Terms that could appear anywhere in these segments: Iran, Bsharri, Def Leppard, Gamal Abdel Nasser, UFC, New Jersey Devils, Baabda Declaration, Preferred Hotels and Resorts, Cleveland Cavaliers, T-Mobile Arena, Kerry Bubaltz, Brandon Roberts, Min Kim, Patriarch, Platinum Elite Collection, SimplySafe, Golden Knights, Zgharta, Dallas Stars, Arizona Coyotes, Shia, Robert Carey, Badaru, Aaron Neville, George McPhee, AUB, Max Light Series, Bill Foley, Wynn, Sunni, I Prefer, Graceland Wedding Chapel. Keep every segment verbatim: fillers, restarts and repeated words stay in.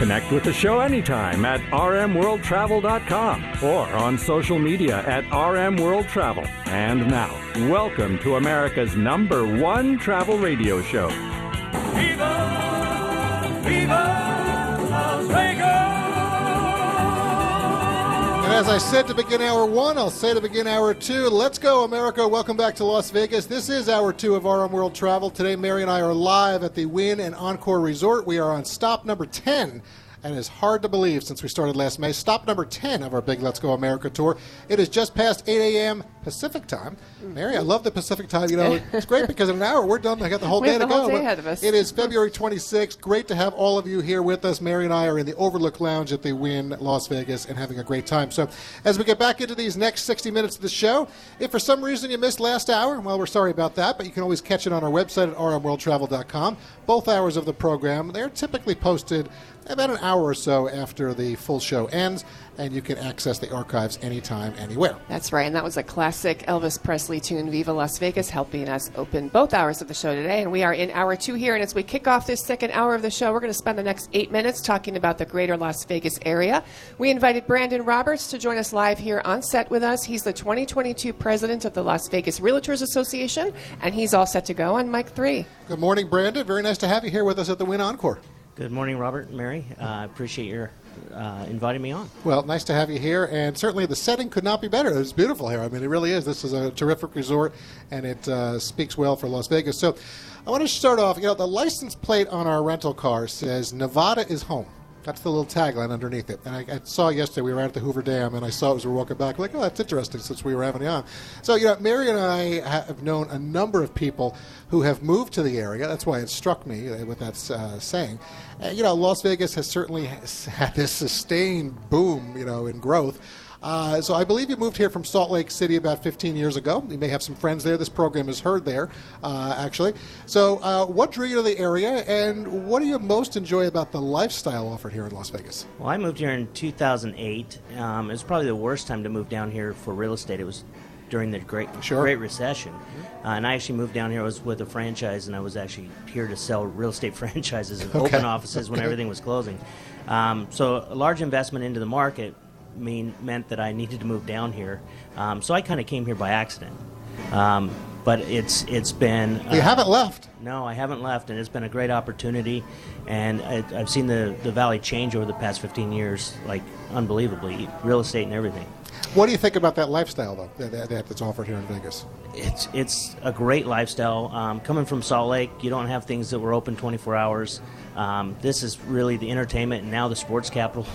Connect with the show anytime at r m world travel dot com or on social media at r m world travel. And now, welcome to America's number one travel radio show. Viva, viva Las Vegas! And as I said to begin hour one, I'll say to begin hour two, let's go, America. Welcome back to Las Vegas. This is hour two of R M World Travel. Today, Mary and I are live at the Wynn and Encore Resort. We are on stop number ten. And it's hard to believe since we started last May. Stop number ten of our big Let's Go America tour. It is just past eight a.m. Pacific time. Mary, I love the Pacific time. You know, it's great because in an hour we're done. I got the whole we day have the to whole go. Day ahead of us. It is February twenty-sixth. Great to have all of you here with us. Mary and I are in the Overlook Lounge at the Wynn Las Vegas and having a great time. So as we get back into these next sixty minutes of the show, if for some reason you missed last hour, well, we're sorry about that, but you can always catch it on our website at r m world travel dot com. Both hours of the program, they're typically posted about an hour or so after the full show ends, and you can access the archives anytime, anywhere. That's right, and that was a classic Elvis Presley tune, Viva Las Vegas, helping us open both hours of the show today, and we are in hour two here, and as we kick off this second hour of the show, we're going to spend the next eight minutes talking about the greater Las Vegas area. We invited Brandon Roberts to join us live here on set with us. He's the twenty twenty-two president of the Las Vegas Realtors Association, and he's all set to go on mic three. Good morning, Brandon. Very nice to have you here with us at the Wynn Encore. Good morning, Robert and Mary. I uh, appreciate your uh, inviting me on. Well, nice to have you here, and certainly the setting could not be better. It's beautiful here. I mean, it really is. This is a terrific resort, and it uh, speaks well for Las Vegas. So I want to start off, you know, the license plate on our rental car says, Nevada is home. That's the little tagline underneath it. And I, I saw yesterday, we were out at the Hoover Dam, and I saw it as we were walking back. I'm like, oh, that's interesting since we were having it on. So, you know, Mary and I have known a number of people who have moved to the area. That's why it struck me with that uh, saying. Uh, you know, Las Vegas has certainly had this sustained boom, you know, in growth. Uh, so I believe you moved here from Salt Lake City about fifteen years ago. You may have some friends there. This program is heard there, uh, actually. So uh, what drew you to the area, and what do you most enjoy about the lifestyle offered here in Las Vegas? Well, I moved here in two thousand eight. Um, it was probably the worst time to move down here for real estate. It was during the Great, sure. Great Recession. Mm-hmm. Uh, and I actually moved down here. I was with a franchise, and I was actually here to sell real estate franchises and okay. open offices okay. when everything was closing. Um, so a large investment into the market mean meant that I needed to move down here, um, so I kind of came here by accident. Um, but it's it's been uh, you haven't left. No, I haven't left, and it's been a great opportunity. And I, I've seen the the valley change over the past fifteen years, like unbelievably, real estate and everything. What do you think about that lifestyle though that, that that's offered here in Vegas? It's it's a great lifestyle. Um, coming from Salt Lake, you don't have things that were open twenty-four hours. Um, this is really the entertainment and now the sports capital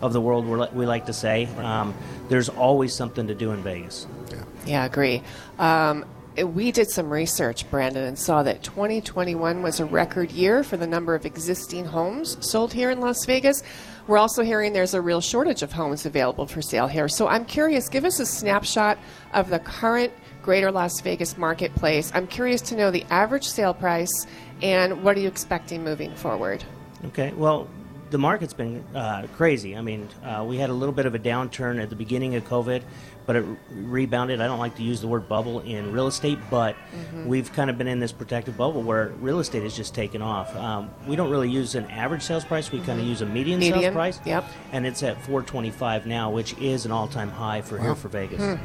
of the world, we're, we like to say. Um, there's always something to do in Vegas. Yeah, yeah, I agree. Um, we did some research, Brandon, and saw that twenty twenty-one was a record year for the number of existing homes sold here in Las Vegas. We're also hearing there's a real shortage of homes available for sale here. So I'm curious, give us a snapshot of the current greater Las Vegas marketplace. I'm curious to know the average sale price and what are you expecting moving forward? Okay, well, the market's been uh, crazy. I mean, uh, we had a little bit of a downturn at the beginning of COVID, but it rebounded. I don't like to use the word bubble in real estate, but mm-hmm. we've kind of been in this protective bubble where real estate has just taken off. Um, we don't really use an average sales price. We mm-hmm. kind of use a median, median sales price, yep. and it's at four twenty-five now, which is an all-time high for wow. here for Vegas. Mm-hmm.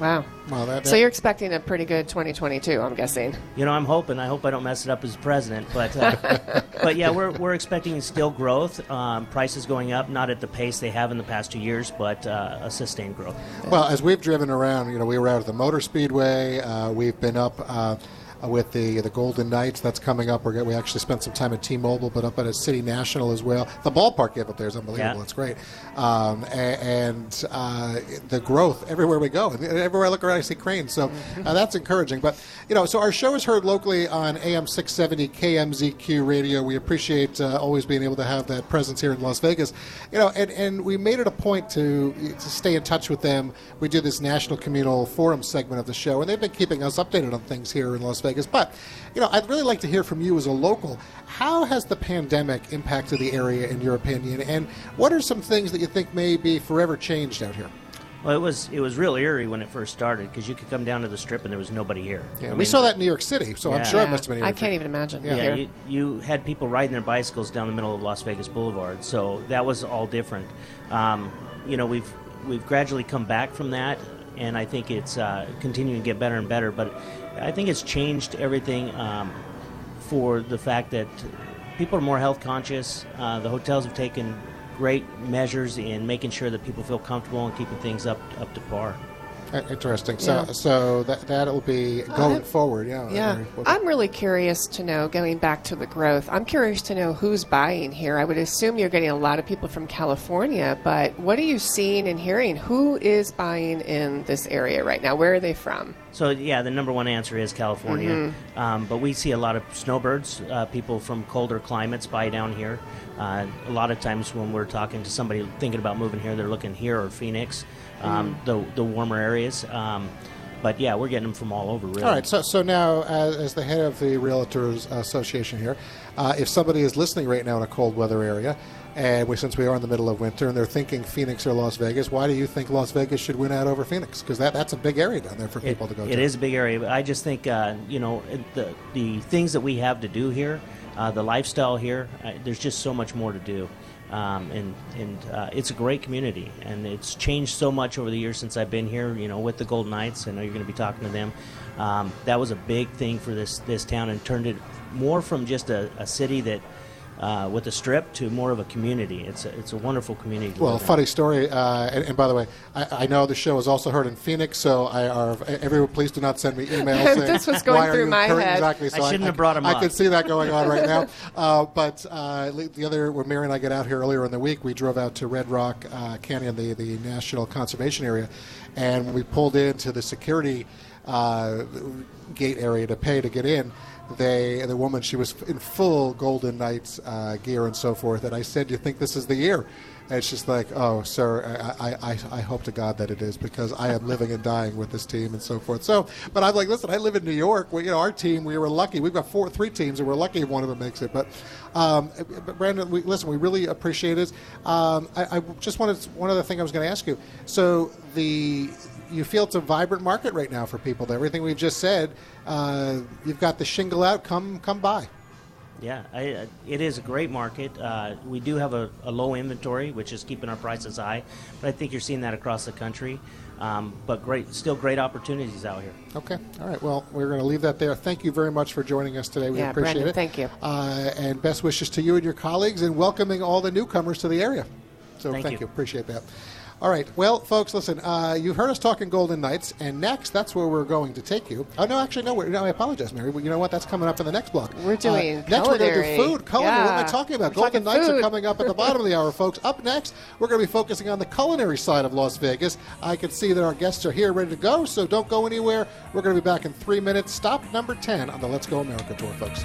Wow. Well, that, that. So you're expecting a pretty good twenty twenty-two, I'm guessing. You know, I'm hoping. I hope I don't mess it up as president. But, uh, but yeah, we're we're expecting still growth. Um, prices going up, not at the pace they have in the past two years, but uh, a sustained growth. Well, as we've driven around, you know, we were out at the Motor Speedway. Uh, we've been up. Uh, with the the Golden Knights. That's coming up. We're, we actually spent some time at T-Mobile, but up at a City National as well. The ballpark they have up there is unbelievable. Yeah. It's great. Um, and uh, the growth everywhere we go. Everywhere I look around, I see cranes. So uh, that's encouraging. But, you know, so our show is heard locally on A M six seventy K M Z Q radio. We appreciate uh, always being able to have that presence here in Las Vegas. You know, and, and we made it a point to, to stay in touch with them. We do this National Communal Forum segment of the show, and they've been keeping us updated on things here in Las Vegas. But, you know, I'd really like to hear from you as a local. How has the pandemic impacted the area, in your opinion? And what are some things that you think may be forever changed out here? Well, it was it was real eerie when it first started, because you could come down to the Strip and there was nobody here. Yeah, I mean, we saw that in New York City, so yeah. I'm sure yeah. it must have been. I can't even imagine. Yeah, yeah you, you had people riding their bicycles down the middle of Las Vegas Boulevard, so that was all different. Um, you know, we've we've gradually come back from that, and I think it's uh, continuing to get better and better. But I think it's changed everything um, for the fact that people are more health conscious. Uh, the hotels have taken great measures in making sure that people feel comfortable and keeping things up up to par. Interesting. So, yeah. so that that'll be going uh, forward. Yeah. Yeah. I'm really curious to know. Going back to the growth, I'm curious to know who's buying here. I would assume you're getting a lot of people from California, but what are you seeing and hearing? Who is buying in this area right now? Where are they from? So yeah, the number one answer is California, mm-hmm. um, but we see a lot of snowbirds, uh, people from colder climates buy down here. Uh, a lot of times when we're talking to somebody thinking about moving here, they're looking here or Phoenix, um, mm-hmm. the the warmer areas. Um, but yeah, we're getting them from all over, really. All right, so so now as, as the head of the Realtors Association here, uh, if somebody is listening right now in a cold weather area, and we, since we are in the middle of winter, and they're thinking Phoenix or Las Vegas, why do you think Las Vegas should win out over Phoenix? Because that, that's a big area down there for people it, to go it to. It is a big area, but I just think, uh, you know, the the things that we have to do here, uh, the lifestyle here, uh, there's just so much more to do. Um, and and uh, it's a great community, and it's changed so much over the years since I've been here, you know, with the Golden Knights. I know you're going to be talking to them. Um, that was a big thing for this, this town, and turned it more from just a, a city that, Uh, with the Strip, to more of a community. It's a, it's a wonderful community. Well, funny story, uh, and, and by the way, I, I know the show is also heard in Phoenix, so I are everyone, please do not send me emails. This was going through my current? head. Exactly. So I shouldn't I, have brought him I, up. I could see that going on right now. Uh, but uh, the other, when Mary and I got out here earlier in the week, we drove out to Red Rock uh, Canyon, the, the National Conservation Area, and we pulled into the security uh, gate area to pay to get in. They, the woman, she was in full Golden Knights uh, gear and so forth, and I said, "Do you think this is the year?" And it's just like, "Oh, sir, I, I, I hope to God that it is, because I am living and dying with this team and so forth." So, but I'm like, "Listen, I live in New York. We, you know, our team, we were lucky. We've got four, three teams, and we're lucky if one of them makes it." But, um, but Brandon, we, listen, we really appreciate it. Um, I, I just wanted one other thing I was going to ask you. So the. You feel it's a vibrant market right now for people. Everything we've just said, uh, you've got the shingle out. Come, come by. Yeah, I, it is a great market. Uh, we do have a, a low inventory, which is keeping our prices high. But I think you're seeing that across the country. Um, but great, still great opportunities out here. Okay. All right. Well, we're going to leave that there. Thank you very much for joining us today. We yeah, appreciate Brandon, it. Thank you. Uh, and best wishes to you and your colleagues, and welcoming all the newcomers to the area. So thank, thank you. you. Appreciate that. All right. Well, folks, listen, uh, you heard us talking Golden Knights, and next, that's where we're going to take you. Oh, no, actually, no, we're, no I apologize, Mary. Well, you know what? That's coming up in the next block. We're doing uh, culinary. Next, we're going to do food. Culinary. Yeah. What am I talking about? We're Golden talking Knights food. Are coming up at the bottom of the hour, folks. Up next, we're going to be focusing on the culinary side of Las Vegas. I can see that our guests are here ready to go, so don't go anywhere. We're going to be back in three minutes. Stop number ten on the Let's Go America Tour, folks.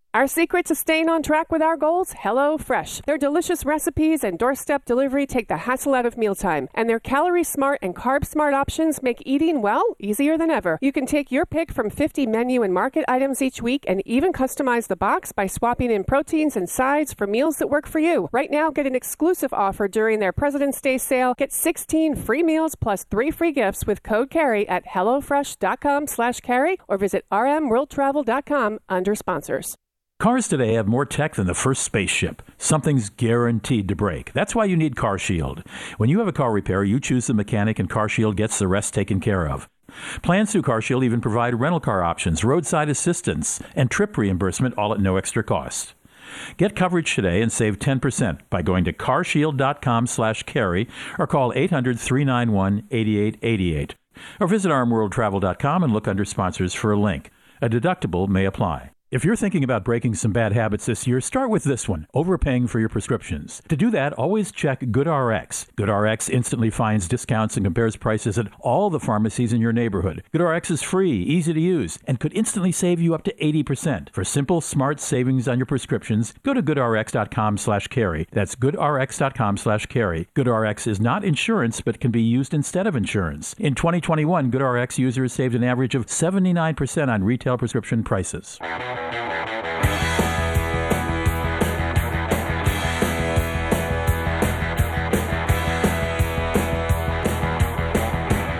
Our secret to staying on track with our goals? HelloFresh. Their delicious recipes and doorstep delivery take the hassle out of mealtime, and their calorie-smart and carb-smart options make eating, well, easier than ever. You can take your pick from fifty menu and market items each week and even customize the box by swapping in proteins and sides for meals that work for you. Right now, get an exclusive offer during their President's Day sale. Get sixteen free meals plus three free gifts with code Carey at HelloFresh.com slash Carey or visit r m world travel dot com under sponsors. Cars today have more tech than the first spaceship. Something's guaranteed to break. That's why you need Car Shield. When you have a car repair, you choose the mechanic and Car Shield gets the rest taken care of. Plans through CarShield even provide rental car options, roadside assistance, and trip reimbursement, all at no extra cost. Get coverage today and save ten percent by going to carshield.com slash carry or call eight hundred, three nine one, eight eight eight eight or visit r m world travel dot com and look under sponsors for a link. A deductible may apply. If you're thinking about breaking some bad habits this year, start with this one, overpaying for your prescriptions. To do that, always check GoodRx. GoodRx instantly finds discounts and compares prices at all the pharmacies in your neighborhood. GoodRx is free, easy to use, and could instantly save you up to eighty percent. For simple, smart savings on your prescriptions, go to goodrx.com slash carry. That's goodrx.com slash carry. GoodRx is not insurance, but can be used instead of insurance. In twenty twenty-one, GoodRx users saved an average of seventy-nine percent on retail prescription prices.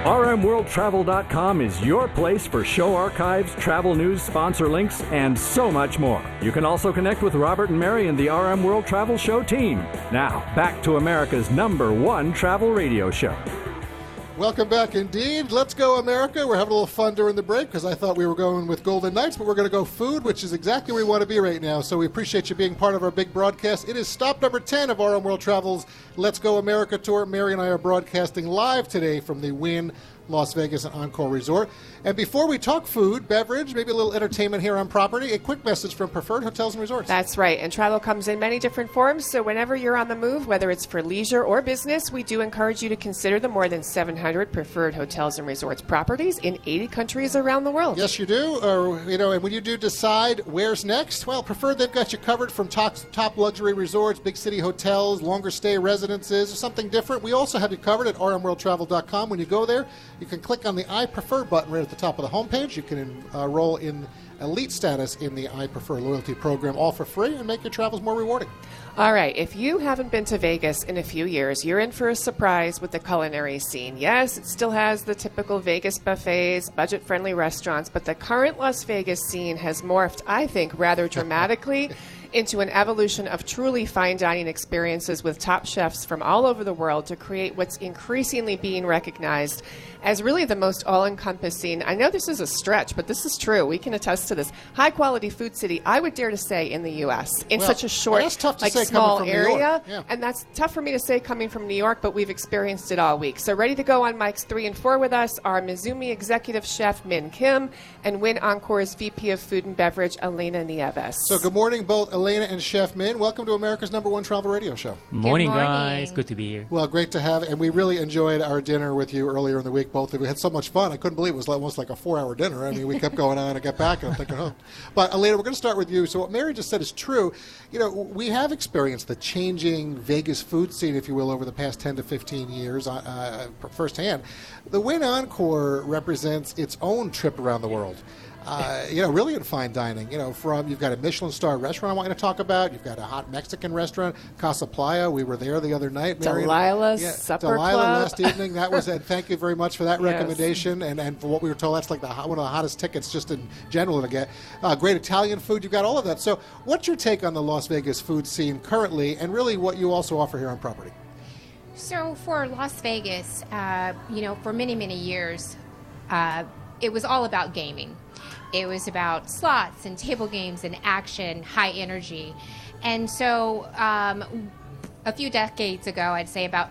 r m world travel dot com is your place for show archives, travel news, sponsor links, and so much more. You can also connect with Robert and Mary and the R M World Travel Show team. Now, back to America's number one travel radio show. Welcome back indeed. Let's go, America. We're having a little fun during the break because I thought we were going with Golden Knights, but we're going to go food, which is exactly where we want to be right now. So we appreciate you being part of our big broadcast. It is stop number ten of R M World Travel's Let's Go America Tour. Mary and I are broadcasting live today from the Wynn, Las Vegas, and Encore Resort. And before we talk food, beverage, maybe a little entertainment here on property, a quick message from Preferred Hotels and Resorts. That's right. And travel comes in many different forms, so whenever you're on the move, whether it's for leisure or business, we do encourage you to consider the more than seven hundred Preferred Hotels and Resorts properties in eighty countries around the world. Yes, you do. Or, you know, and when you do decide where's next, well, Preferred, they've got you covered from top, top luxury resorts, big city hotels, longer stay residences, or something different. We also have you covered at r m world travel dot com. When you go there, you can click on the I Prefer button right at the top of the homepage. You can enroll in elite status in the I Prefer loyalty program, all for free, and make your travels more rewarding. All right, if you haven't been to Vegas in a few years, you're in for a surprise with the culinary scene. Yes, it still has the typical Vegas buffets, budget-friendly restaurants, but the current Las Vegas scene has morphed, I think, rather dramatically into an evolution of truly fine dining experiences with top chefs from all over the world to create what's increasingly being recognized as really the most all-encompassing. I know this is a stretch, but this is true. We can attest to this. High-quality food city, I would dare to say, in the U S in well, such a short, well, like, small area. Yeah. And that's tough for me to say coming from New York, but we've experienced it all week. So ready to go on mics three and four with us are Mizumi Executive Chef Min Kim and Wynn Encore's V P of Food and Beverage, Alina Nieves. So good morning, both Alina and Chef Min. Welcome to America's number one travel radio show. Morning, morning, guys. Good to be here. Well, great to have, and we really enjoyed our dinner with you earlier in the week. Both of you, we had so much fun. I couldn't believe it was almost like a four-hour dinner. I mean, we kept going on and got back, and I'm thinking, oh. But Alina, we're going to start with you. So what Mary just said is true. You know, we have experienced the changing Vegas food scene, if you will, over the past ten to fifteen years uh, firsthand. The Wynn Encore represents its own trip around the world. Uh, you know, really in fine dining. You know, from you've got a Michelin star restaurant I want you to talk about. You've got a hot Mexican restaurant, Casa Playa. We were there the other night. Mary, Delilah's yeah, Supper Delilah Club last evening. That was. And thank you very much for that yes. recommendation. And and for what we were told, that's like the one of the hottest tickets just in general to get. Uh, great Italian food. You've got all of that. So, what's your take on the Las Vegas food scene currently, and really what you also offer here on property? So, for Las Vegas, uh, you know, for many many years, uh, it was all about gaming. It was about slots and table games and action, high energy. And so um, a few decades ago, I'd say about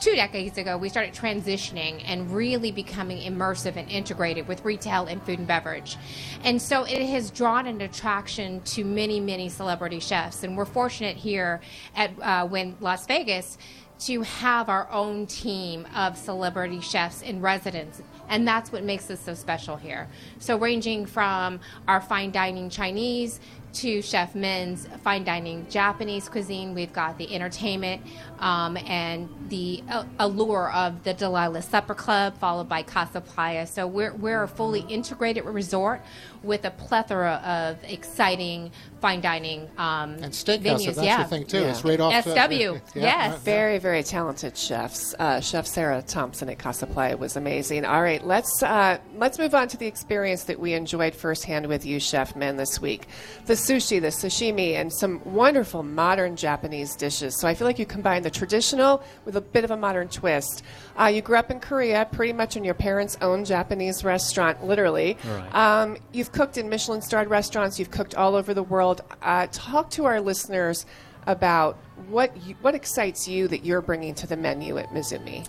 two decades ago, we started transitioning and really becoming immersive and integrated with retail and food and beverage. And so it has drawn an attraction to many, many celebrity chefs. And we're fortunate here at uh, Wynn Las Vegas to have our own team of celebrity chefs in residence. And that's what makes us so special here. So ranging from our fine dining Chinese to Chef Min's fine dining Japanese cuisine. We've got the entertainment um, and the uh, allure of the Delilah Supper Club, followed by Casa Playa. So we're, we're a fully integrated resort with a plethora of exciting fine dining um, and steakhouse. Venues. That's yeah. the thing too. Yeah. It's right off S W. To, yeah, yes, right, very very talented chefs. Uh, Chef Sarah Thompson at Casa Playa was amazing. All right, let's uh, let's move on to the experience that we enjoyed firsthand with you, Chef Min, this week. The sushi, the sashimi, and some wonderful modern Japanese dishes. So I feel like you combine the traditional with a bit of a modern twist. Uh, you grew up in Korea, pretty much in your parents' own Japanese restaurant, literally. Right. Um, you've cooked in Michelin-starred restaurants. You've cooked all over the world. Uh, talk to our listeners about what you, what excites you that you're bringing to the menu at Mizumi.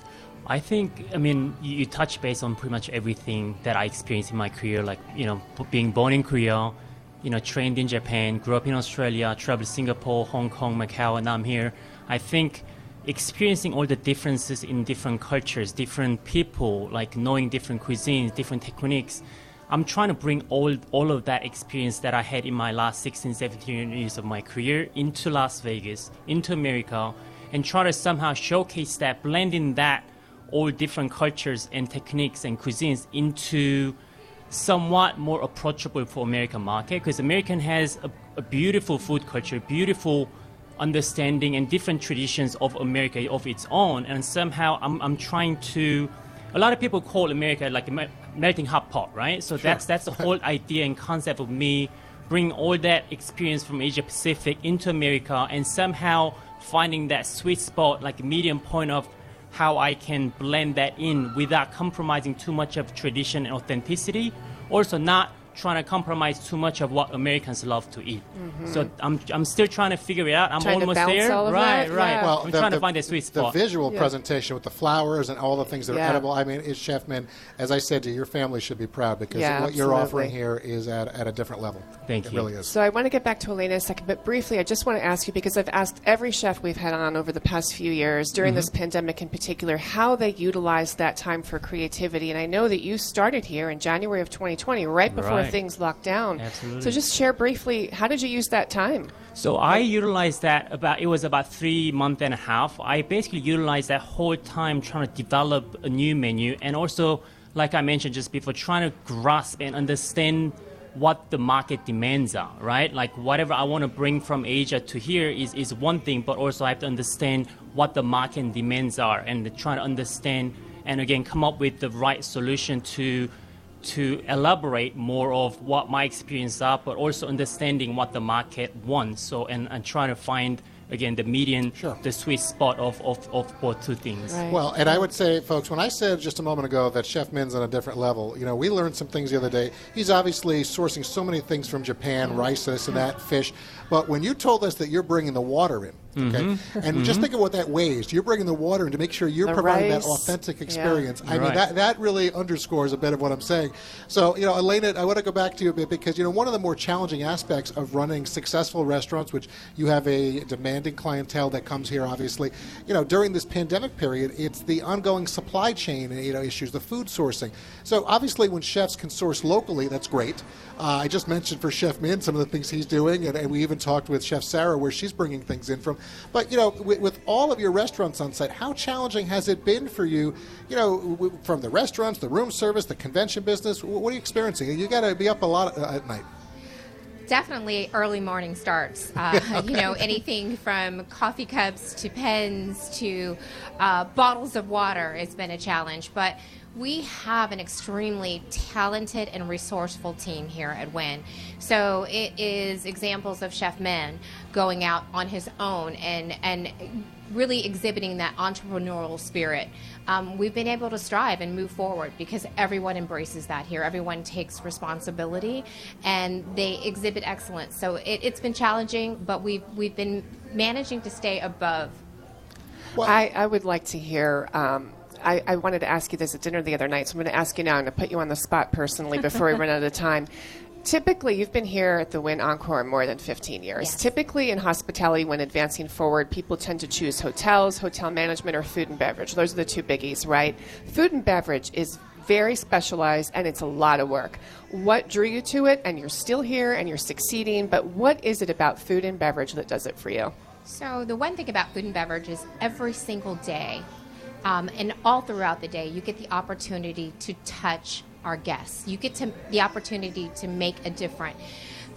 I think, I mean, you, you touch base on pretty much everything that I experienced in my career, like, you know, being born in Korea, you know, trained in Japan, grew up in Australia, traveled to Singapore, Hong Kong, Macau, and now I'm here. I think experiencing all the differences in different cultures, different people, like knowing different cuisines, different techniques, I'm trying to bring all all of that experience that I had in my last sixteen, seventeen years of my career into Las Vegas, into America, and try to somehow showcase that, blending that, all different cultures and techniques and cuisines into somewhat more approachable for American market, because American has a, a beautiful food culture, beautiful understanding and different traditions of America of its own. And somehow I'm I'm trying to, a lot of people call America like a melting hot pot, right? So sure. that's that's the whole idea and concept of me bringing all that experience from Asia Pacific into America and somehow finding that sweet spot, like medium point of how I can blend that in without compromising too much of tradition and authenticity, also not trying to compromise too much of what Americans love to eat. Mm-hmm. So I'm I'm still trying to figure it out. I'm trying almost there. Right, right. Yeah. Well, I'm the, trying the, to find a sweet spot. The visual yeah. presentation with the flowers and all the things that yeah. are edible. I mean, it's Chef Min, as I said to you, your family should be proud because yeah, what absolutely. you're offering here is at, at a different level. Thank it you. It really is. So I want to get back to Alina in a second, but briefly, I just want to ask you, because I've asked every chef we've had on over the past few years, during mm-hmm. this pandemic in particular, how they utilized that time for creativity. And I know that you started here in January of twenty twenty, right before right. things locked down. Absolutely. So just share briefly, how did you use that time? So I utilized that about, it was about three month and a half. I basically utilized that whole time trying to develop a new menu, and also, like I mentioned just before, trying to grasp and understand what the market demands are, right? Like whatever I want to bring from Asia to here is, is one thing, but also I have to understand what the market demands are and trying to understand and again come up with the right solution to to elaborate more of what my experience are, but also understanding what the market wants. So, and, and trying to find, again, the median, sure. the sweet spot of, of, of both two things. Right. Well, and I would say, folks, when I said just a moment ago that Chef Min's on a different level, you know, we learned some things the other day. He's obviously sourcing so many things from Japan, mm-hmm. rice, this and that, fish. But when you told us that you're bringing the water in, okay, mm-hmm. and mm-hmm. just think of what that weighs. You're bringing the water in to make sure you're the providing rice. that authentic experience. Yeah. I right. mean, that, that really underscores a bit of what I'm saying. So, you know, Alina, I want to go back to you a bit because, you know, one of the more challenging aspects of running successful restaurants, which you have a demanding clientele that comes here, obviously, you know, during this pandemic period, it's the ongoing supply chain, you know, issues, the food sourcing. So, obviously, when chefs can source locally, that's great. Uh, I just mentioned for Chef Min some of the things he's doing, and, and we even talked with Chef Sarah where she's bringing things in from. But, you know, with, with all of your restaurants on site, how challenging has it been for you, you know, w- from the restaurants, the room service, the convention business? W- what are you experiencing? You got to be up a lot uh, at night. Definitely early morning starts. Uh, yeah, okay. You know, anything from coffee cups to pens to uh, bottles of water has been a challenge. But we have an extremely talented and resourceful team here at Wynn. So it is examples of Chef Min going out on his own and, and really exhibiting that entrepreneurial spirit. Um, we've been able to strive and move forward because everyone embraces that here. Everyone takes responsibility and they exhibit excellence. So it, it's been challenging, but we've, we've been managing to stay above. Well, I, I would like to hear... Um, I, I wanted to ask you this at dinner the other night, so I'm going to ask you now. I'm going to put you on the spot personally before we run out of time. Typically, you've been here at the Wynn Encore more than fifteen years. Yes. Typically, in hospitality, when advancing forward, people tend to choose hotels, hotel management, or food and beverage. Those are the two biggies, right? Food and beverage is very specialized, and it's a lot of work. What drew you to it, and you're still here, and you're succeeding, but what is it about food and beverage that does it for you? So the one thing about food and beverage is every single day, um, and all throughout the day, you get the opportunity to touch our guests. You get to the opportunity to make a different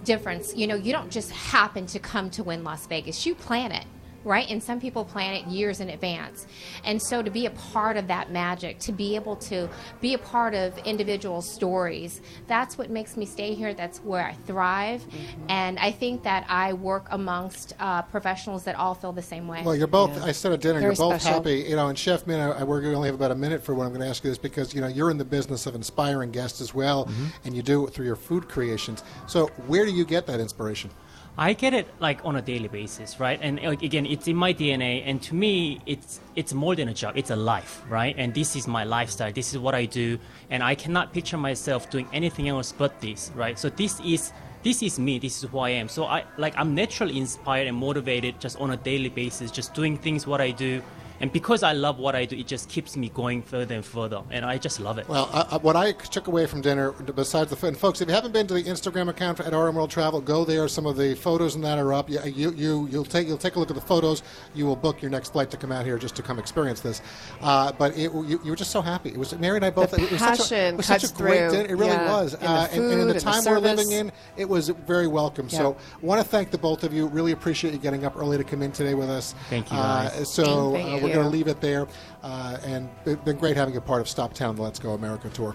difference. You know, you don't just happen to come to Wynn Las Vegas. You plan it, right? And some people plan it years in advance. And so to be a part of that magic, to be able to be a part of individual stories, that's what makes me stay here. That's where I thrive. Mm-hmm. And I think that I work amongst uh, professionals that all feel the same way. Well, you're both, yeah. I said at dinner, Very you're both special. happy. You know, and Chef Min, I, I, we're going to only have about a minute for what I'm going to ask you this, because, you know, you're in the business of inspiring guests as well, mm-hmm. and you do it through your food creations. So where do you get that inspiration? I get it like on a daily basis, right? And like, again, it's in my D N A, and to me, it's it's more than a job. It's a life, right? And this is my lifestyle. This is what I do, and I cannot picture myself doing anything else but this, right? So this is this is me. This is who I am. So I like I'm naturally inspired and motivated just on a daily basis, just doing things what I do. And because I love what I do, it just keeps me going further and further, and I just love it. Well, uh, what I took away from dinner, besides the food, folks, if you haven't been to the Instagram account at R M World Travel, go there. Some of the photos and that are up. You, you, you, you'll take you'll take a look at the photos. You will book your next flight to come out here just to come experience this. Uh, but it, you, you were just so happy. It was Mary and I both. The it was such a, it was such a great dinner. It really yeah. was. Uh, and, the food, and, and in the time the we're living in, it was very welcome. Yeah. So, want to thank the both of you. Really appreciate you getting up early to come in today with us. Thank you. Uh, nice. So. Thank you. Uh, We're yeah. going to leave it there, uh, and it's been great having you part of Stop Town, the Let's Go America tour.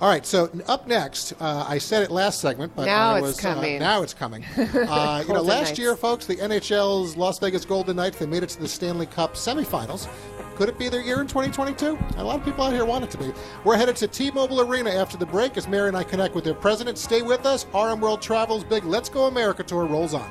All right, so up next, uh, I said it last segment, but now I was, it's coming. Uh, now it's coming. Uh, you know, last Knights. year, folks, the N H L's Las Vegas Golden Knights, they made it to the Stanley Cup semifinals. Could it be their year in twenty twenty-two? A lot of people out here want it to be. We're headed to T-Mobile Arena after the break as Mary and I connect with their president. Stay with us. R M World Travel's big Let's Go America tour rolls on.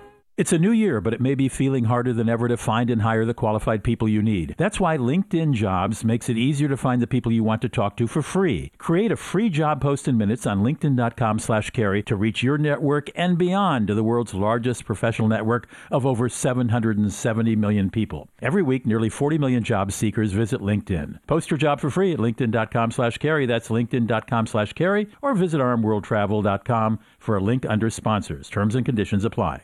It's a new year, but it may be feeling harder than ever to find and hire the qualified people you need. That's why LinkedIn Jobs makes it easier to find the people you want to talk to for free. Create a free job post in minutes on linkedin dot com slash Kerry to reach your network and beyond to the world's largest professional network of over seven hundred seventy million people. Every week, nearly forty million job seekers visit LinkedIn. Post your job for free at linkedin dot com slash Kerry. That's linkedin dot com slash Kerry, or visit r m world travel dot com for a link under sponsors. Terms and conditions apply.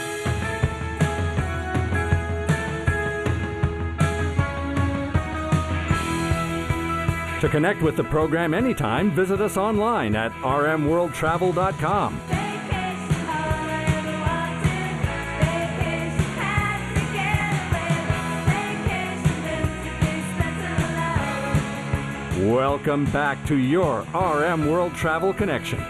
To connect with the program anytime, visit us online at r m world travel dot com. Welcome back to your R M World Travel Connection.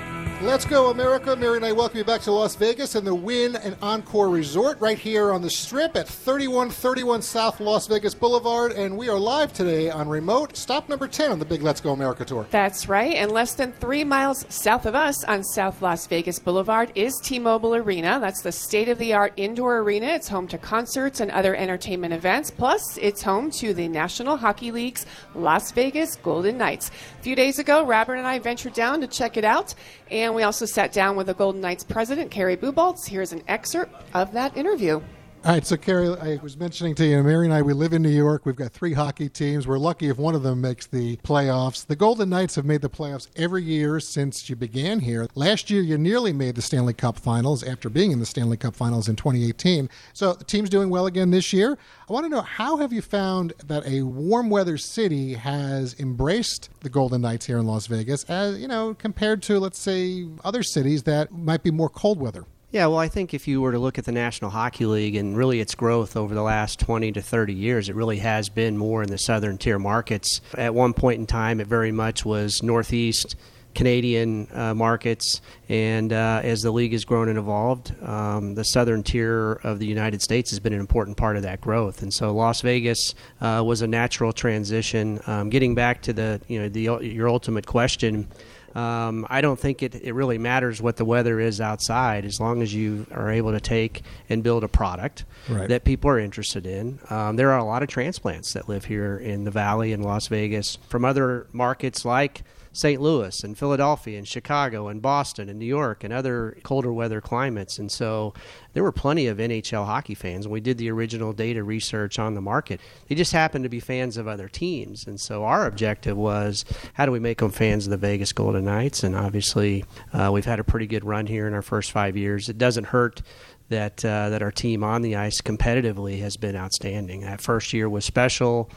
Let's go, America. Mary and I welcome you back to Las Vegas and the Wynn and Encore Resort right here on the Strip at thirty-one thirty-one South Las Vegas Boulevard. And we are live today on remote stop number ten on the big Let's Go America tour. That's right. And less than three miles south of us on South Las Vegas Boulevard is T-Mobile Arena. That's the state-of-the-art indoor arena. It's home to concerts and other entertainment events. Plus, it's home to the National Hockey League's Las Vegas Golden Knights. A few days ago, Robert and I ventured down to check it out. And And we also sat down with the Golden Knights president, Kerry Bubaltz. Here's an excerpt of that interview. All right, so Kerry, I was mentioning to you, Mary and I, we live in New York. We've got three hockey teams. We're lucky if one of them makes the playoffs. The Golden Knights have made the playoffs every year since you began here. Last year, you nearly made the Stanley Cup Finals after being in the Stanley Cup Finals in twenty eighteen. So the team's doing well again this year. I want to know, how have you found that a warm weather city has embraced the Golden Knights here in Las Vegas, as you know, compared to, let's say, other cities that might be more cold weather? Yeah, well, I think if you were to look at the National Hockey League and really its growth over the last twenty to thirty years, it really has been more in the southern tier markets. At one point in time, it very much was Northeast Canadian uh, markets, and uh, as the league has grown and evolved, um, the southern tier of the United States has been an important part of that growth. And so Las Vegas uh, was a natural transition. Um, getting back to the you know the your ultimate question, um, I don't think it, it really matters what the weather is outside, as long as you are able to take and build a product right. that people are interested in. Um, there are a lot of transplants that live here in the Valley in Las Vegas from other markets like Saint Louis and Philadelphia and Chicago and Boston and New York and other colder weather climates. And so there were plenty of N H L hockey fans. When we did the original data research on the market, they just happened to be fans of other teams. And so our objective was, how do we make them fans of the Vegas Golden Knights? And obviously uh, we've had a pretty good run here in our first five years. It doesn't hurt that uh, that our team on the ice competitively has been outstanding. That first year was special,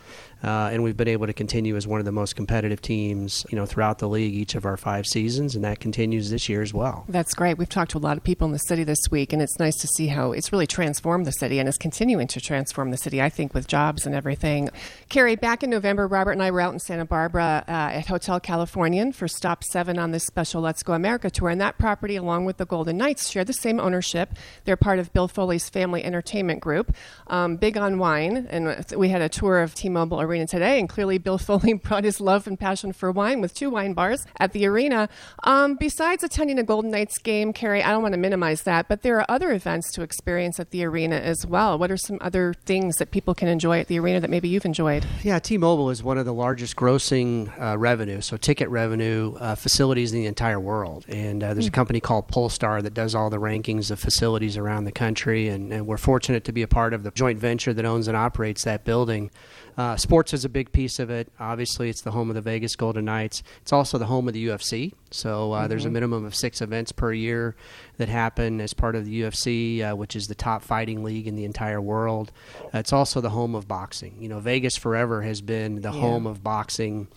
uh, and we've been able to continue as one of the most competitive teams, you know, throughout the league each of our five seasons, and that continues this year as well. That's great. We've talked to a lot of people in the city this week, and it's nice to see how it's really transformed the city and is continuing to transform the city, I think, with jobs and everything. Kerry, back in November, Robert and I were out in Santa Barbara uh, at Hotel Californian for Stop seven on this special Let's Go America tour, and that property, along with the Golden Knights, share the same ownership. They're part of Bill Foley's family entertainment group, um, big on wine. And we had a tour of T-Mobile Arena today, and clearly Bill Foley brought his love and passion for wine with two wine bars at the arena. Um, besides attending a Golden Knights game, Kerry, I don't want to minimize that, but there are other events to experience at the arena as well. What are some other things that people can enjoy at the arena that maybe you've enjoyed? Yeah, T-Mobile is one of the largest grossing uh, revenue, so ticket revenue uh, facilities in the entire world. And uh, there's mm-hmm. a company called Polestar that does all the rankings of facilities around the country, and, and we're fortunate to be a part of the joint venture that owns and operates that building. Uh, sports is a big piece of it. Obviously, it's the home of the Vegas Golden Knights. It's also the home of the U F C. So uh, mm-hmm. there's a minimum of six events per year that happen as part of the U F C, uh, which is the top fighting league in the entire world. Uh, it's also the home of boxing. You know, Vegas forever has been the yeah. home of boxing,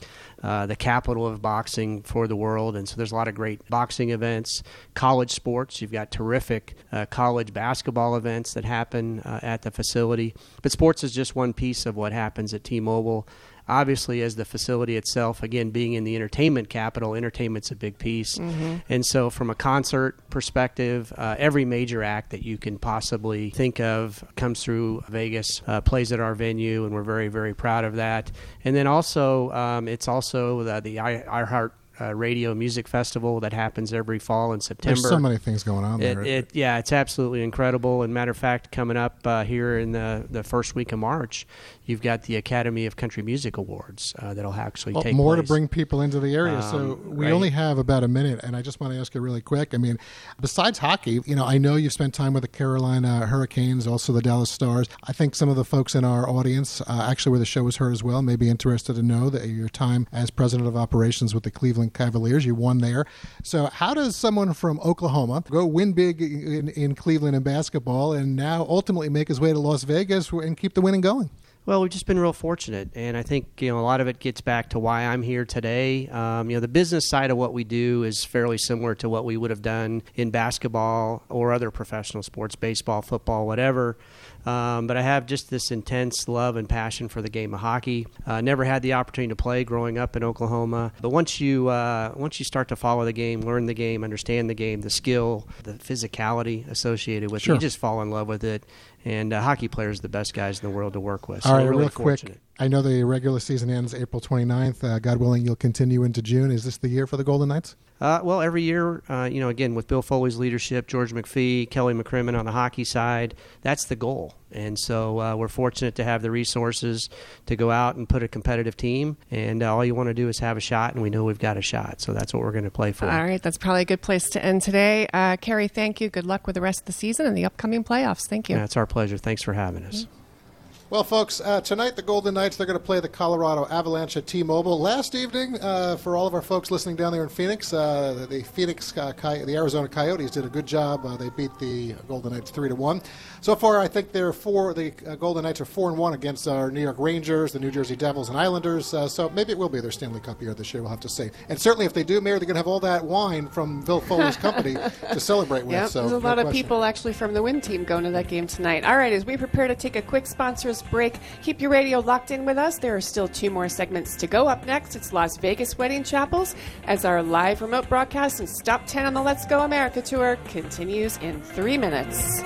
uh, the capital of boxing for the world. And so there's a lot of great boxing events, college sports. You've got terrific uh, college basketball events that happen uh, at the facility. But sports is just one piece of what happens at T-Mobile. Obviously, as the facility itself, again, being in the entertainment capital, entertainment's a big piece. Mm-hmm. And so from a concert perspective, uh, every major act that you can possibly think of comes through Vegas, uh, plays at our venue, and we're very, very proud of that. And then also, um, it's also the, the I, I Heart Uh, radio music festival that happens every fall in September. There's so many things going on there. It, it, yeah, it's absolutely incredible. And matter of fact, coming up uh, here in the, the first week of March, you've got the Academy of Country Music Awards uh, that'll actually well, take more place. To bring people into the area. Um, so we right. only have about a minute, and I just want to ask you really quick. I mean, besides hockey, you know, I know you've spent time with the Carolina Hurricanes, also the Dallas Stars. I think some of the folks in our audience, uh, actually where the show was heard as well, may be interested to know that your time as president of operations with the Cleveland Cavaliers, you won there. So how does someone from Oklahoma go win big in, in Cleveland in basketball and now ultimately make his way to Las Vegas and keep the winning going? Well, we've just been real fortunate, and I think you know a lot of it gets back to why I'm here today. Um, you know, the business side of what we do is fairly similar to what we would have done in basketball or other professional sports, baseball, football, whatever. Um, but I have just this intense love and passion for the game of hockey. Uh, never had the opportunity to play growing up in Oklahoma, but once you uh, once you start to follow the game, learn the game, understand the game, the skill, the physicality associated with sure. it, you just fall in love with it. And uh, hockey players are the best guys in the world to work with. So All right, really real fortunate. Quick, I know the regular season ends April twenty-ninth. Uh, God willing, you'll continue into June. Is this the year for the Golden Knights? Uh, well, every year, uh, you know, again, with Bill Foley's leadership, George McPhee, Kelly McCrimmon on the hockey side, that's the goal. And so uh, we're fortunate to have the resources to go out and put a competitive team. And uh, all you want to do is have a shot, and we know we've got a shot. So that's what we're going to play for. All right. That's probably a good place to end today. Uh, Kerry, thank you. Good luck with the rest of the season and the upcoming playoffs. Thank you. Yeah, it's our pleasure. Thanks for having us. Mm-hmm. Well, folks, uh, tonight the Golden Knights, they're going to play the Colorado Avalanche at T-Mobile. Last evening, uh, for all of our folks listening down there in Phoenix, uh, the, the Phoenix, uh, Coy- the Arizona Coyotes did a good job. Uh, they beat the Golden Knights three to one. So far, I think they're four. The uh, Golden Knights are four and one against our New York Rangers, the New Jersey Devils, and Islanders. Uh, so maybe it will be their Stanley Cup year this year. We'll have to see. And certainly, if they do, Mary, they're going to have all that wine from Bill Foley's company to celebrate with. Yep, so there's a lot no of question. people actually from the Wynn team going to that game tonight. All right, as we prepare to take a quick sponsors break. Keep your radio locked in with us. There are still two more segments to go. Up next, it's Las Vegas Wedding Chapels as our live remote broadcast and Stop ten on the Let's Go America Tour continues in three minutes.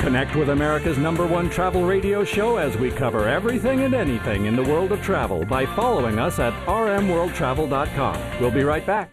Connect with America's number one travel radio show as we cover everything and anything in the world of travel by following us at r m world travel dot com. We'll be right back.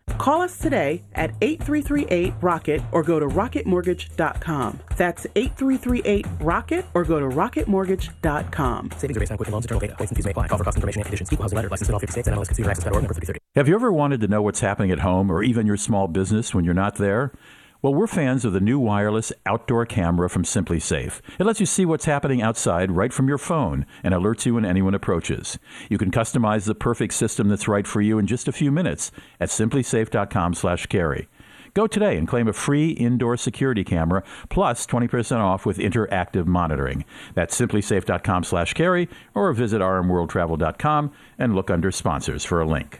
Call us today at eight three three eight ROCKET or go to rocket mortgage dot com. That's eight three three eight ROCKET or go to rocket mortgage dot com. Savings are based on quick loans, internal data, points and fees may apply. Call for cost information and conditions. Equal housing lender, licensed in all fifty states, and N M L S consumer access dot org, number thirty-three thirty. Have you ever wanted to know what's happening at home or even your small business when you're not there? Well, we're fans of the new wireless outdoor camera from Simply Safe. It lets you see what's happening outside right from your phone and alerts you when anyone approaches. You can customize the perfect system that's right for you in just a few minutes at simply safe dot com slash carry. Go today and claim a free indoor security camera plus twenty percent off with interactive monitoring. That's simply safe dot com slash carry or visit r m world travel dot com and look under sponsors for a link.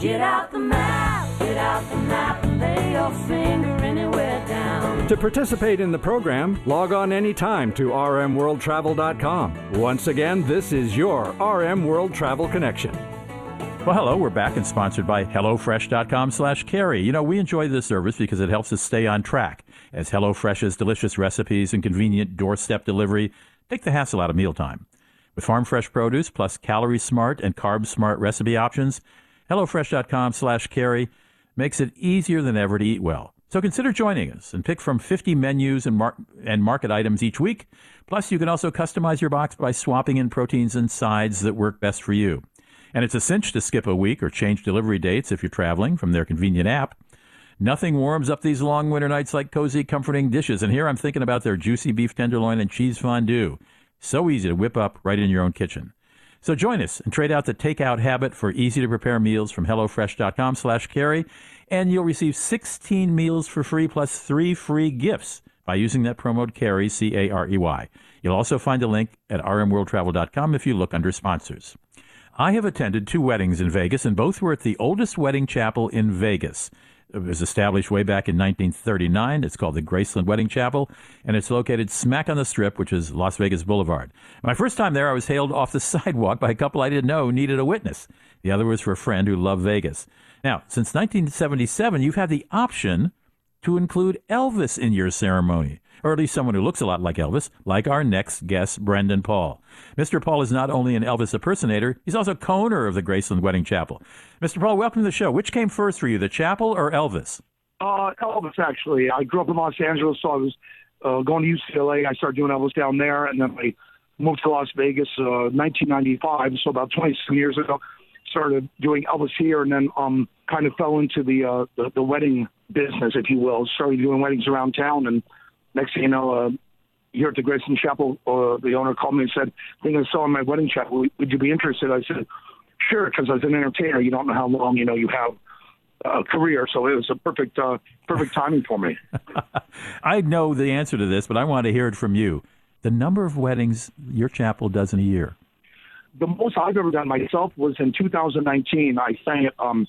Get out the map, get out the map, and lay your finger anywhere down. To participate in the program, log on anytime to r m world travel dot com. Once again, this is your R M World Travel Connection. Well, hello, we're back and sponsored by hello fresh dot com slash carry. You know, we enjoy this service because it helps us stay on track, as HelloFresh's delicious recipes and convenient doorstep delivery take the hassle out of mealtime. With farm fresh produce plus calorie-smart and carb-smart recipe options, hello fresh dot com slash carry makes it easier than ever to eat well. So consider joining us and pick from fifty menus and, mar- and market items each week. Plus, you can also customize your box by swapping in proteins and sides that work best for you. And it's a cinch to skip a week or change delivery dates if you're traveling from their convenient app. Nothing warms up these long winter nights like cozy, comforting dishes. And here I'm thinking about their juicy beef tenderloin and cheese fondue. So easy to whip up right in your own kitchen. So join us and trade out the takeout habit for easy-to-prepare meals from HelloFresh.com slash Carey. And you'll receive sixteen meals for free plus three free gifts by using that promo code Carey, C A R E Y. You'll also find a link at r m world travel dot com if you look under sponsors. I have attended two weddings in Vegas, and both were at the oldest wedding chapel in Vegas. It was established way back in nineteen thirty-nine. It's called the Graceland Wedding Chapel, and it's located smack on the Strip, which is Las Vegas Boulevard. My first time there, I was hailed off the sidewalk by a couple I didn't know needed a witness. The other was for a friend who loved Vegas. Now, since nineteen seventy-seven, you've had the option to include Elvis in your ceremony, or at least someone who looks a lot like Elvis, like our next guest, Brendan Paul. Mister Paul is not only an Elvis impersonator, he's also co-owner of the Graceland Wedding Chapel. Mister Paul, welcome to the show. Which came first for you, the chapel or Elvis? Uh, Elvis, actually. I grew up in Los Angeles, so I was uh, going to U C L A. I started doing Elvis down there, and then I moved to Las Vegas in uh, nineteen ninety-five, so about twenty-seven years ago. Started doing Elvis here, and then um, kind of fell into the, uh, the the wedding business, if you will. Started doing weddings around town, and next thing you know, uh, here at the Graceland Chapel, uh, the owner called me and said, "I think I saw in my wedding chapel. Would you be interested?" I said, "Sure," because as an entertainer, you don't know how long you know you have a career. So it was a perfect uh, perfect timing for me. I know the answer to this, but I want to hear it from you. The number of weddings your chapel does in a year. The most I've ever done myself was in two thousand nineteen. I sang at um,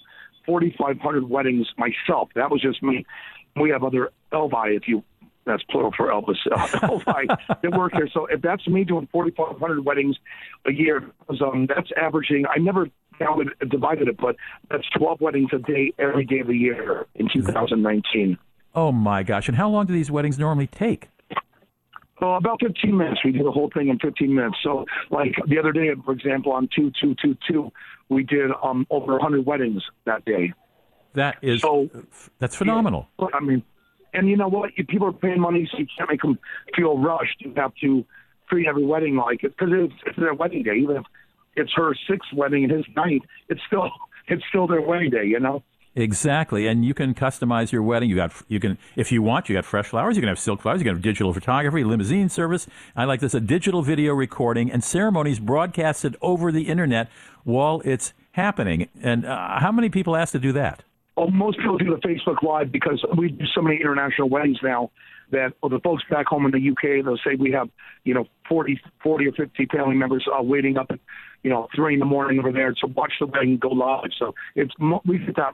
forty-five hundred weddings myself. That was just me. We have other Elvi, if you, that's plural for Elvis, uh, Elvi that work here. So if that's me doing forty-five hundred weddings a year, um, that's averaging, I never counted, divided it, but that's twelve weddings a day every day of the year in two thousand nineteen. Oh, my gosh. And how long do these weddings normally take? Well, about fifteen minutes. We did the whole thing in fifteen minutes. So, like the other day, for example, on two two two two, we did um, over one hundred weddings that day. That is so, that's phenomenal. Yeah, I mean, and you know what? If people are paying money, so you can't make them feel rushed. You have to treat every wedding like it because it's, it's their wedding day. Even if it's her sixth wedding and his ninth, it's still it's still their wedding day. You know. Exactly, and you can customize your wedding. You got, you can, if you want, you got fresh flowers. You can have silk flowers. You can have digital photography, limousine service. I like this: a digital video recording and ceremonies broadcasted over the internet while it's happening. And uh, how many people ask to do that? Well, most people do the Facebook Live because we do so many international weddings now that well, the folks back home in the U K, they'll say we have, you know, forty, forty or fifty family members uh, waiting up at, you know, three in the morning over there to watch the wedding go live. So it's we get that.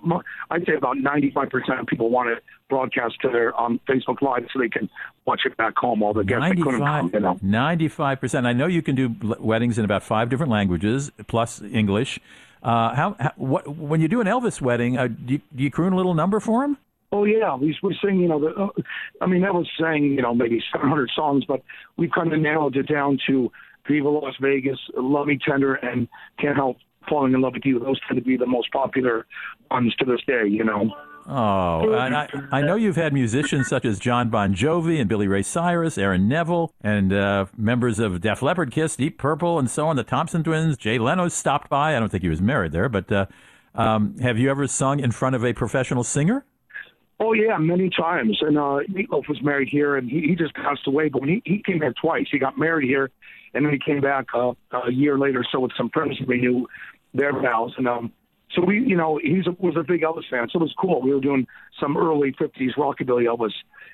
I'd say about ninety-five percent of people want to broadcast to their um, Facebook Live so they can watch it back home. All the guests they couldn't come, you know. ninety-five percent. I know you can do weddings in about five different languages plus English. Uh, how, how what when you do an Elvis wedding, uh, do, you, do you croon a little number for him? Oh, yeah, we we sing, you know, the, uh, I mean, that was saying, you know, maybe seven hundred songs, but we've kind of narrowed it down to Viva Las Vegas, Love Me Tender, and Can't Help Falling in Love with You. Those tend to be the most popular ones to this day, you know. Oh, and I, I know you've had musicians such as John Bon Jovi and Billy Ray Cyrus, Aaron Neville, and uh, members of Def Leppard, Kiss, Deep Purple, and so on. The Thompson Twins, Jay Leno stopped by. I don't think he was married there, but uh, um, have you ever sung in front of a professional singer? Oh, yeah, many times. And uh, Meatloaf was married here, and he, he just passed away. But when he, he came back twice, he got married here, and then he came back uh, a year later. So with some friends we knew their vows. And um, so we, you know, he was a big Elvis fan. So it was cool. We were doing some early fifties rockabilly Elvis.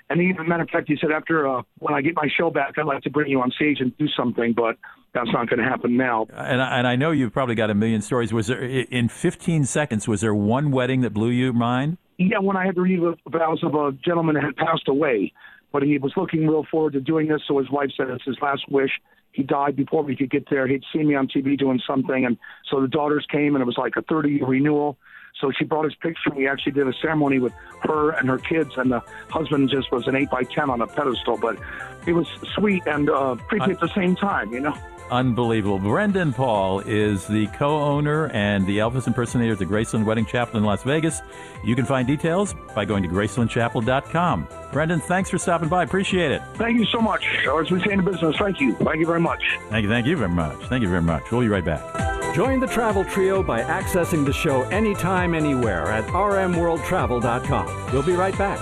And he, as a matter of fact, he said, after uh, when I get my show back, I'd like to bring you on stage and do something, but that's not going to happen now. And I, and I know you've probably got a million stories. Was there, in fifteen seconds, was there one wedding that blew your mind? Yeah, when I had to read the vows of a gentleman that had passed away, but he was looking real forward to doing this, so his wife said it's his last wish. He died before we could get there. He'd seen me on T V doing something, and so the daughters came, and it was like a thirty-year renewal. So she brought his picture, and we actually did a ceremony with her and her kids, and the husband just was an eight by ten on a pedestal, but it was sweet and uh, creepy I- at the same time, you know? Unbelievable. Brendan Paul is the co-owner and the Elvis impersonator at the Graceland Wedding Chapel in Las Vegas. You can find details by going to graceland chapel dot com. Brendan, thanks for stopping by. Appreciate it. Thank you so much. As we say in the business, thank you. Thank you very much. Thank you. Thank you very much. Thank you very much. We'll be right back. Join the travel trio by accessing the show anytime, anywhere at r m world travel dot com. We'll be right back.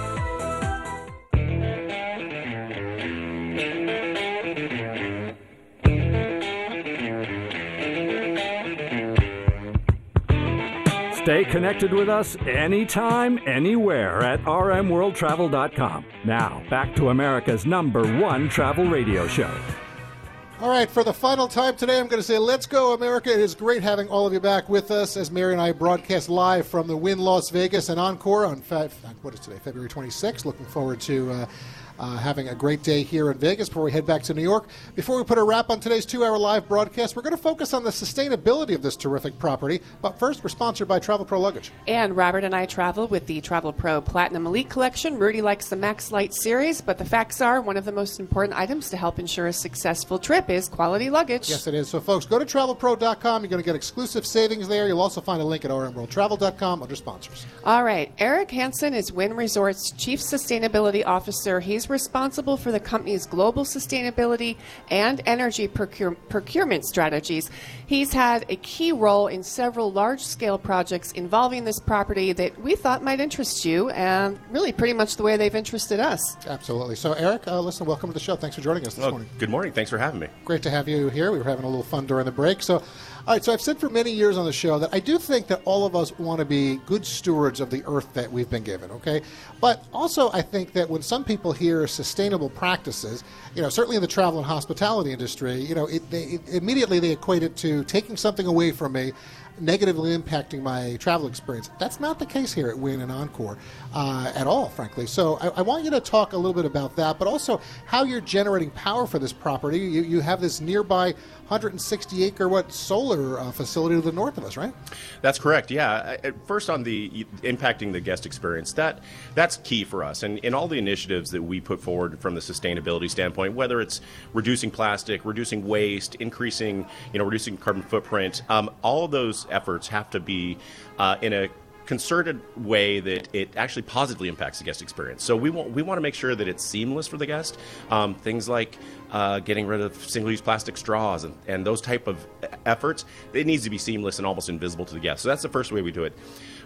Stay connected with us anytime, anywhere at r m world travel dot com. Now, back to America's number one travel radio show. All right, for the final time today, I'm going to say let's go, America. It is great having all of you back with us as Mary and I broadcast live from the Wynn Las Vegas and Encore on, fe- what is today, February twenty-sixth. Looking forward to... Uh, Uh, having a great day here in Vegas before we head back to New York. Before we put a wrap on today's two-hour live broadcast, we're going to focus on the sustainability of this terrific property. But first, we're sponsored by Travel Pro Luggage. And Robert and I travel with the Travel Pro Platinum Elite Collection. Rudy likes the Max Light series, but the facts are one of the most important items to help ensure a successful trip is quality luggage. Yes, it is. So, folks, go to travel pro dot com. You're going to get exclusive savings there. You'll also find a link at r m world travel dot com under sponsors. All right. Eric Hansen is Wynn Resort's Chief Sustainability Officer. He's responsible for the company's global sustainability and energy procure- procurement strategies. He's had a key role in several large-scale projects involving this property that we thought might interest you, and really pretty much the way they've interested us. Absolutely. So, Eric, uh, listen, welcome to the show. Thanks for joining us this well, morning. Good morning. Thanks for having me. Great to have you here. We were having a little fun during the break. So, all right, so I've said for many years on the show that I do think that all of us want to be good stewards of the earth that we've been given, okay? But also I think that when some people hear sustainable practices, you know, certainly in the travel and hospitality industry, you know, it, they, it, immediately they equate it to taking something away from me, negatively impacting my travel experience. That's not the case here at Wynn and Encore uh, at all, frankly. So I, I want you to talk a little bit about that, but also how you're generating power for this property. You, you have this nearby one hundred sixty acre what solar uh, facility to the north of us, right? That's correct. Yeah. First, on the impacting the guest experience, that that's key for us, and in all the initiatives that we put forward from the sustainability standpoint, whether it's reducing plastic, reducing waste, increasing, you know, reducing carbon footprint, um, all of those efforts have to be uh, in a concerted way that it actually positively impacts the guest experience. So we want we want to make sure that it's seamless for the guest. Um, things like uh, getting rid of single-use plastic straws and, and those type of efforts, it needs to be seamless and almost invisible to the guest. So that's the first way we do it.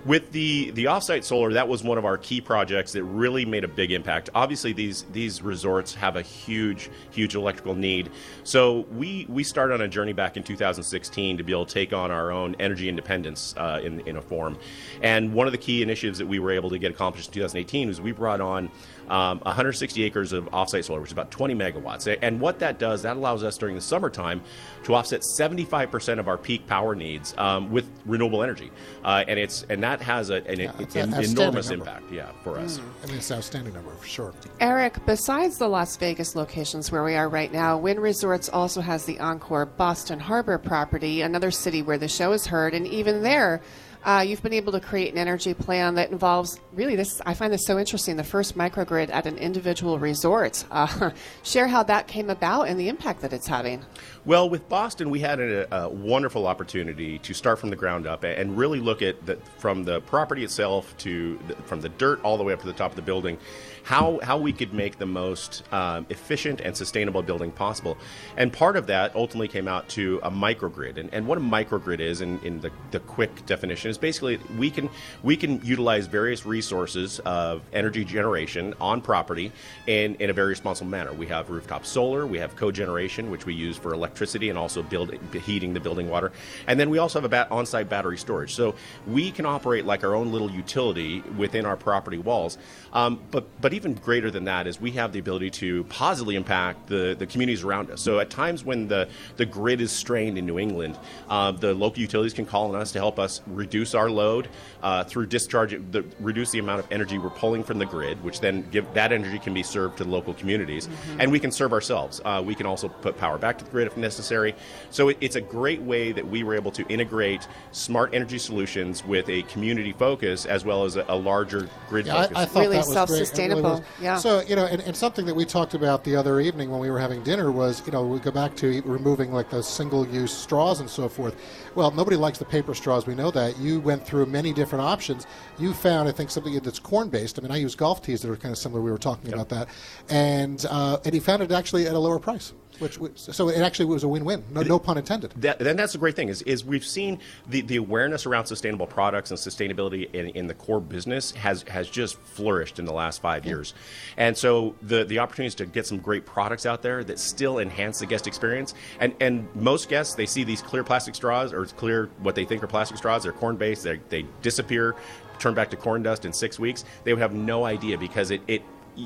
With the, the off-site solar, that was one of our key projects that really made a big impact. Obviously, these these resorts have a huge, huge electrical need. So we, we started on a journey back in two thousand sixteen to be able to take on our own energy independence uh, in, in a form. And one of the key initiatives that we were able to get accomplished in two thousand eighteen was we brought on um, one hundred sixty acres of off-site solar, which is about twenty megawatts. And what that does, that allows us during the summertime to offset seventy-five percent of our peak power needs um, with renewable energy. Uh, and it's and that has a, an, yeah, an, an enormous number. impact yeah, for us. Mm. I mean, it's an outstanding number, for sure. Eric, besides the Las Vegas locations where we are right now, Wynn Resorts also has the Encore Boston Harbor property, another city where the show is heard, and even there, Uh, you've been able to create an energy plan that involves, really, this. I find this so interesting, the first microgrid at an individual resort. Uh, share how that came about and the impact that it's having. Well, with Boston, we had a, a wonderful opportunity to start from the ground up and really look at the, from the property itself to the, from the dirt all the way up to the top of the building, how how we could make the most um, efficient and sustainable building possible. And part of that ultimately came out to a microgrid. And, and what a microgrid is, in, in the, the quick definition, is basically we can we can utilize various resources of energy generation on property in, in a very responsible manner. We have rooftop solar, we have cogeneration, which we use for electricity and also build, heating the building water, and then we also have a bat, on-site battery storage. So we can operate like our own little utility within our property walls. Um, but but even greater than that is we have the ability to positively impact the, the communities around us. So at times when the, the grid is strained in New England, uh, the local utilities can call on us to help us reduce Reduce our load uh, through discharge, the, reduce the amount of energy we're pulling from the grid, which then give that energy can be served to the local communities, mm-hmm. and we can serve ourselves. Uh, we can also put power back to the grid if necessary. So it, it's a great way that we were able to integrate smart energy solutions with a community focus as well as a, a larger grid yeah, focus. I, I thought really that was self-sustainable. Really was. Yeah. So you know, and, and something that we talked about the other evening when we were having dinner was, you know, we go back to removing like the single-use straws and so forth. Well, nobody likes the paper straws. We know that. You You went through many different options. You found, I think, something that's corn-based. I mean, I use golf tees that are kind of similar. We were talking yep. about that. And, uh, and he found it actually at a lower price. Which, which so it actually was a win-win. No, no pun intended. That, and that's the great thing is is we've seen the, the awareness around sustainable products and sustainability in, in the core business has has just flourished in the last five yeah. years, and so the the opportunities to get some great products out there that still enhance the guest experience. And and most guests, they see these clear plastic straws or clear what they think are plastic straws. They're corn based. They they disappear, turn back to corn dust in six weeks. They would have no idea because it. it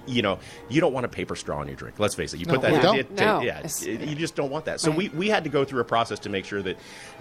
you know, you don't want a paper straw in your drink. Let's face it. You no, put that in it, no. it, yeah, it, you just don't want that. So right. we, we had to go through a process to make sure that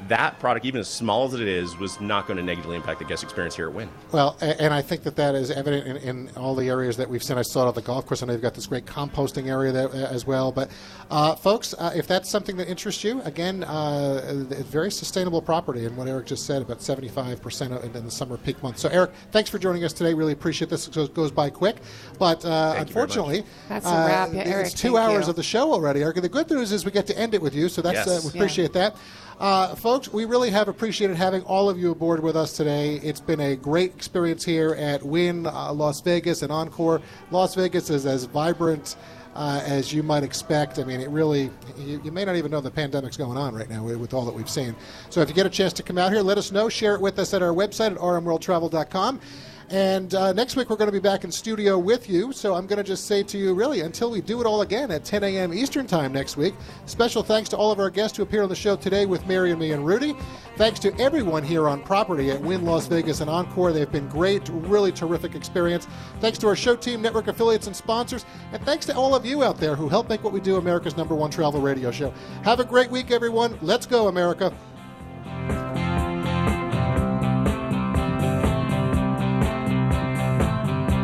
that product, even as small as it is, was not going to negatively impact the guest experience here at Wynn. Well, and I think that that is evident in, in all the areas that we've seen. I saw it on the golf course. I know you've got this great composting area there as well. But, uh, folks, uh, if that's something that interests you, again, uh, very sustainable property. And what Eric just said, about seventy-five percent in the summer peak month. So, Eric, thanks for joining us today. Really appreciate this. It goes by quick. But, uh, Uh, unfortunately, that's a wrap. Uh, yeah, Eric, it's two hours you. of the show already, Eric. The good news is we get to end it with you, so that's yes. uh, we appreciate yeah. that. Uh, folks, we really have appreciated having all of you aboard with us today. It's been a great experience here at Wynn, uh, Las Vegas, and Encore. Las Vegas is as vibrant Uh, as you might expect. I mean, it really, you, you may not even know the pandemic's going on right now with all that we've seen. So if you get a chance to come out here, let us know. Share it with us at our website at r m world travel dot com. And uh, next week we're going to be back in studio with you. So I'm going to just say to you, really, until we do it all again at ten a.m. Eastern time next week, special thanks to all of our guests who appear on the show today with Mary and me and Rudy. Thanks to everyone here on property at Wynn, Las Vegas, and Encore. They've been great, really terrific experience. Thanks to our show team, network affiliates, and sponsors. And thanks to all of you out there who help make what we do America's number one travel radio show. Have a great week, everyone. Let's go, America.